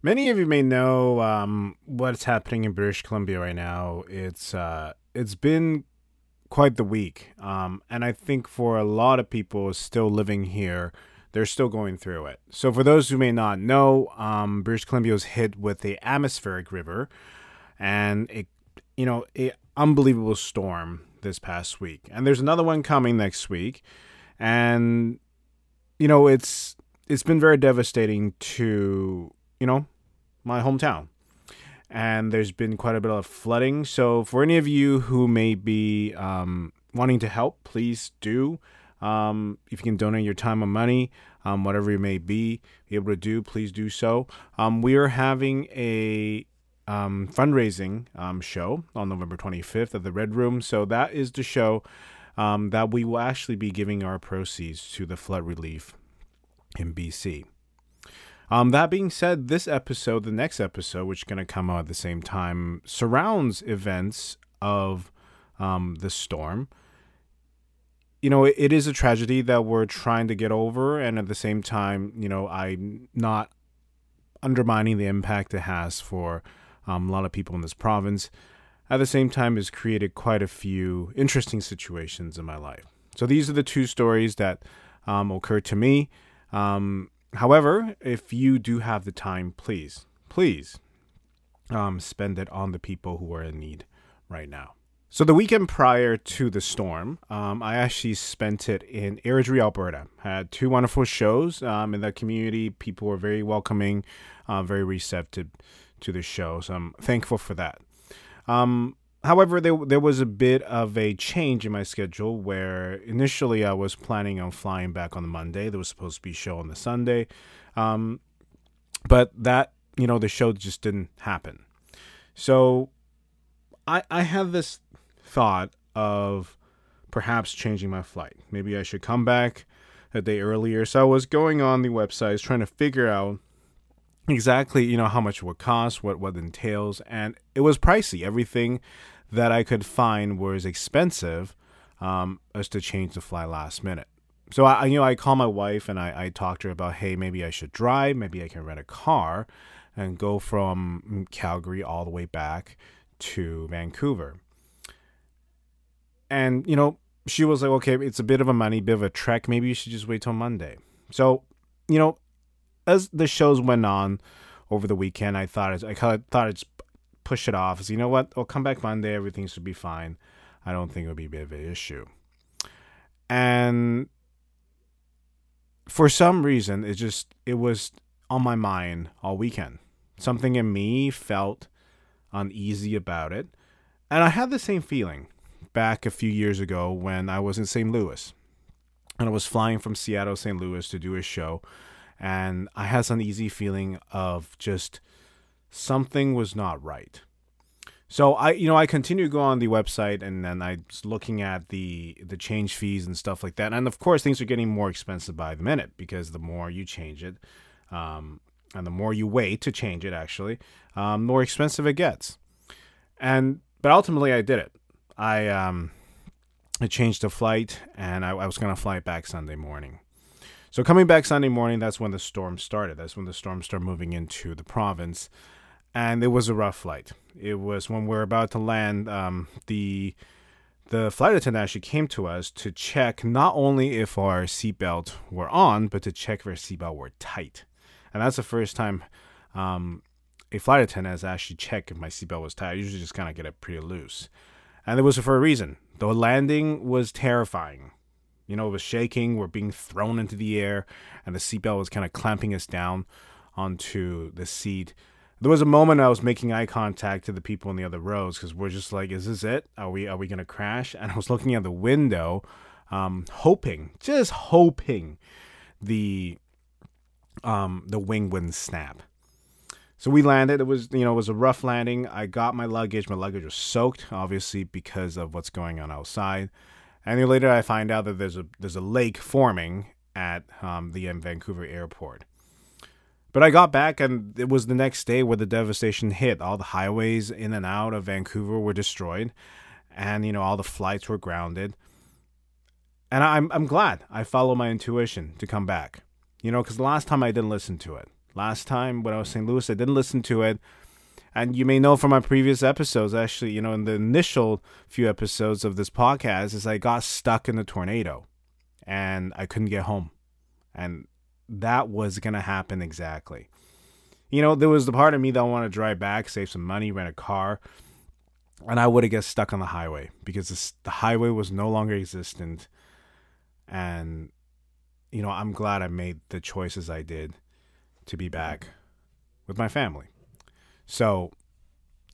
Many of you may know what's happening in British Columbia right now. It's been quite the week, and I think for a lot of people still living here, they're still going through it. So for those who may not know, British Columbia was hit with the atmospheric river and an unbelievable storm this past week. And there's another one coming next week. And, it's been very devastating to, my hometown. And there's been quite a bit of flooding. So for any of you who may be wanting to help, please do. If you can donate your time or money, whatever you may be able to do, please do so. We are having a fundraising show on November 25th at the Red Room. So that is the show that we will actually be giving our proceeds to the flood relief in BC. That being said, this episode, the next episode, which is going to come out at the same time, surrounds events of the storm. It is a tragedy that we're trying to get over. And at the same time, I'm not undermining the impact it has for a lot of people in this province. At the same time, it's created quite a few interesting situations in my life. So these are the two stories that occurred to me. However, if you do have the time, please spend it on the people who are in need right now. So the weekend prior to the storm, I actually spent it in Airdrie, Alberta. I had two wonderful shows in the community. People were very welcoming, very receptive to the show. So I'm thankful for that. However, there was a bit of a change in my schedule where initially I was planning on flying back on the Monday. There was supposed to be a show on the Sunday. But that, the show just didn't happen. So I had this thought of perhaps changing my flight. Maybe I should come back a day earlier. So I was going on the websites trying to figure out exactly, how much it would cost, what it entails, and it was pricey. Everything that I could find was expensive as to change the flight last minute. So I called my wife and I talked to her about, hey, maybe I should drive, maybe I can rent a car and go from Calgary all the way back to Vancouver. And, she was like, okay, it's a bit of a money, bit of a trek. Maybe you should just wait till Monday. So, as the shows went on over the weekend, I thought I'd just push it off. So, I'll come back Monday. Everything should be fine. I don't think it would be a bit of an issue. And for some reason, it was on my mind all weekend. Something in me felt uneasy about it. And I had the same feeling back a few years ago when I was in St. Louis and I was flying from Seattle, St. Louis to do a show. And I had some easy feeling of just something was not right. So I continue to go on the website and then I was looking at the change fees and stuff like that. And of course, things are getting more expensive by the minute because the more you change it and the more you wait to change it, actually, more expensive it gets. But ultimately I did it. I changed the flight and I was going to fly back Sunday morning. So coming back Sunday morning, that's when the storm started. That's when the storm started moving into the province. And it was a rough flight. It was when we were about to land, the flight attendant actually came to us to check not only if our seatbelt were on, but to check if our seatbelt were tight. And that's the first time a flight attendant has actually checked if my seatbelt was tight. I usually just kind of get it pretty loose. And it was for a reason. The landing was terrifying. It was shaking. We're being thrown into the air. And the seatbelt was kind of clamping us down onto the seat. There was a moment I was making eye contact to the people in the other rows because we're just like, is this it? Are we going to crash? And I was looking at the window, hoping the wing wouldn't snap. So we landed. It was a rough landing. I got my luggage. My luggage was soaked, obviously, because of what's going on outside. And then later I find out that there's a lake forming at the Vancouver airport. But I got back, and it was the next day where the devastation hit. All the highways in and out of Vancouver were destroyed, and all the flights were grounded. And I'm glad I followed my intuition to come back, because last time I didn't listen to it. Last time when I was in St. Louis, I didn't listen to it. And you may know from my previous episodes, actually, in the initial few episodes of this podcast, is I got stuck in the tornado and I couldn't get home. And that was going to happen exactly. There was the part of me that I want to drive back, save some money, rent a car. And I would have got stuck on the highway because the highway was no longer existent. And, I'm glad I made the choices I did to be back with my family. So,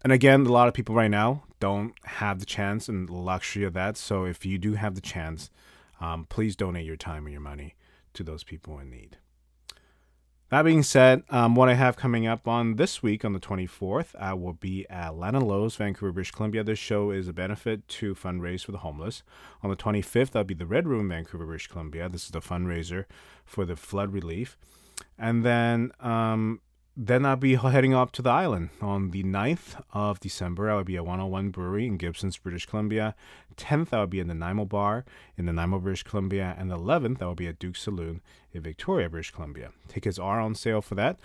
and again, a lot of people right now don't have the chance and the luxury of that. So if you do have the chance, please donate your time and your money to those people in need. That being said, what I have coming up on this week, on the 24th, I will be at Lana Lowe's, Vancouver, British Columbia. This show is a benefit to fundraise for the homeless. On the 25th, I'll be the Red Room, Vancouver, British Columbia. This is the fundraiser for the flood relief. And then I'll be heading up to the island on the 9th of December. I'll be at 101 Brewery in Gibsons, British Columbia. 10th, I'll be in the Nanaimo Bar in Nanaimo, British Columbia. And the 11th, I'll be at Duke Saloon in Victoria, British Columbia. Tickets are on sale for that.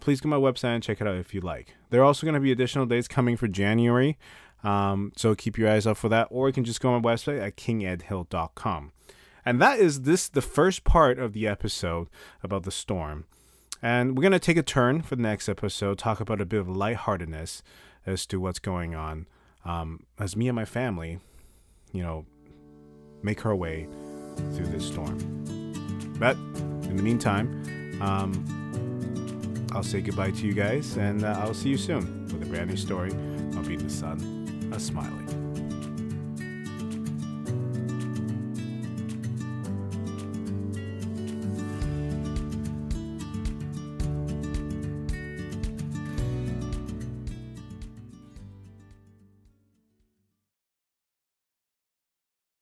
Please go to my website and check it out if you like. There are also going to be additional dates coming for January. So keep your eyes out for that. Or you can just go on my website at kingedhill.com. And that is the first part of the episode about the storm. And we're going to take a turn for the next episode, talk about a bit of lightheartedness as to what's going on as me and my family, make our way through this storm. But in the meantime, I'll say goodbye to you guys, and I'll see you soon with a brand new story. I'll be the Son of Smiley.